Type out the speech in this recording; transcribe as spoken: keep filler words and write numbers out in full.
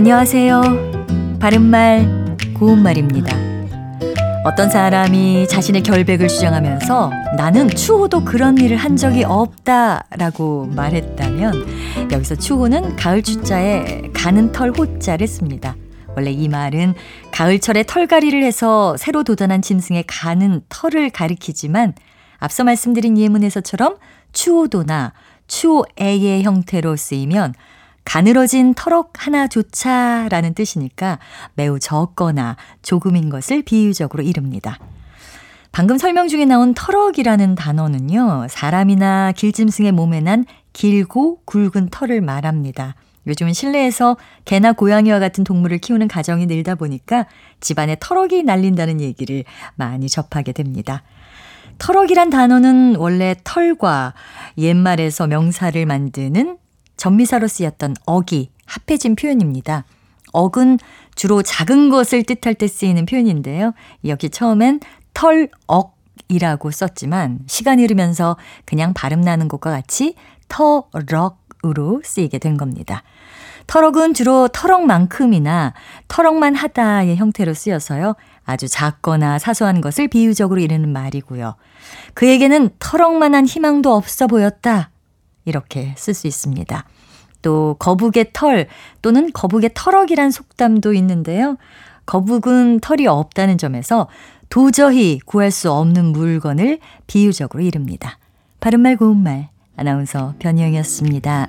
안녕하세요. 바른말, 고운말입니다. 어떤 사람이 자신의 결백을 주장하면서 나는 추호도 그런 일을 한 적이 없다라고 말했다면 여기서 추호는 가을 추자에 가는 털 호자를 씁니다. 원래 이 말은 가을철에 털갈이를 해서 새로 도단한 짐승의 가는 털을 가리키지만 앞서 말씀드린 예문에서처럼 추호도나 추호애의 형태로 쓰이면 가늘어진 터럭 하나조차라는 뜻이니까 매우 적거나 조금인 것을 비유적으로 이릅니다. 방금 설명 중에 나온 터럭이라는 단어는요, 사람이나 길짐승의 몸에 난 길고 굵은 털을 말합니다. 요즘은 실내에서 개나 고양이와 같은 동물을 키우는 가정이 늘다 보니까 집안에 터럭이 날린다는 얘기를 많이 접하게 됩니다. 터럭이란 단어는 원래 털과 옛말에서 명사를 만드는 전미사로 쓰였던 억이 합해진 표현입니다. 억은 주로 작은 것을 뜻할 때 쓰이는 표현인데요. 여기 처음엔 털억이라고 썼지만 시간이 흐르면서 그냥 발음 나는 것과 같이 터럭으로 쓰이게 된 겁니다. 터럭은 주로 터럭만큼이나 터럭만 하다의 형태로 쓰여서요. 아주 작거나 사소한 것을 비유적으로 이르는 말이고요. 그에게는 터럭만한 희망도 없어 보였다. 이렇게 쓸 수 있습니다. 또 거북의 털 또는 거북의 터럭이란 속담도 있는데요. 거북은 털이 없다는 점에서 도저히 구할 수 없는 물건을 비유적으로 이릅니다. 바른말 고운말 아나운서 변희영이었습니다.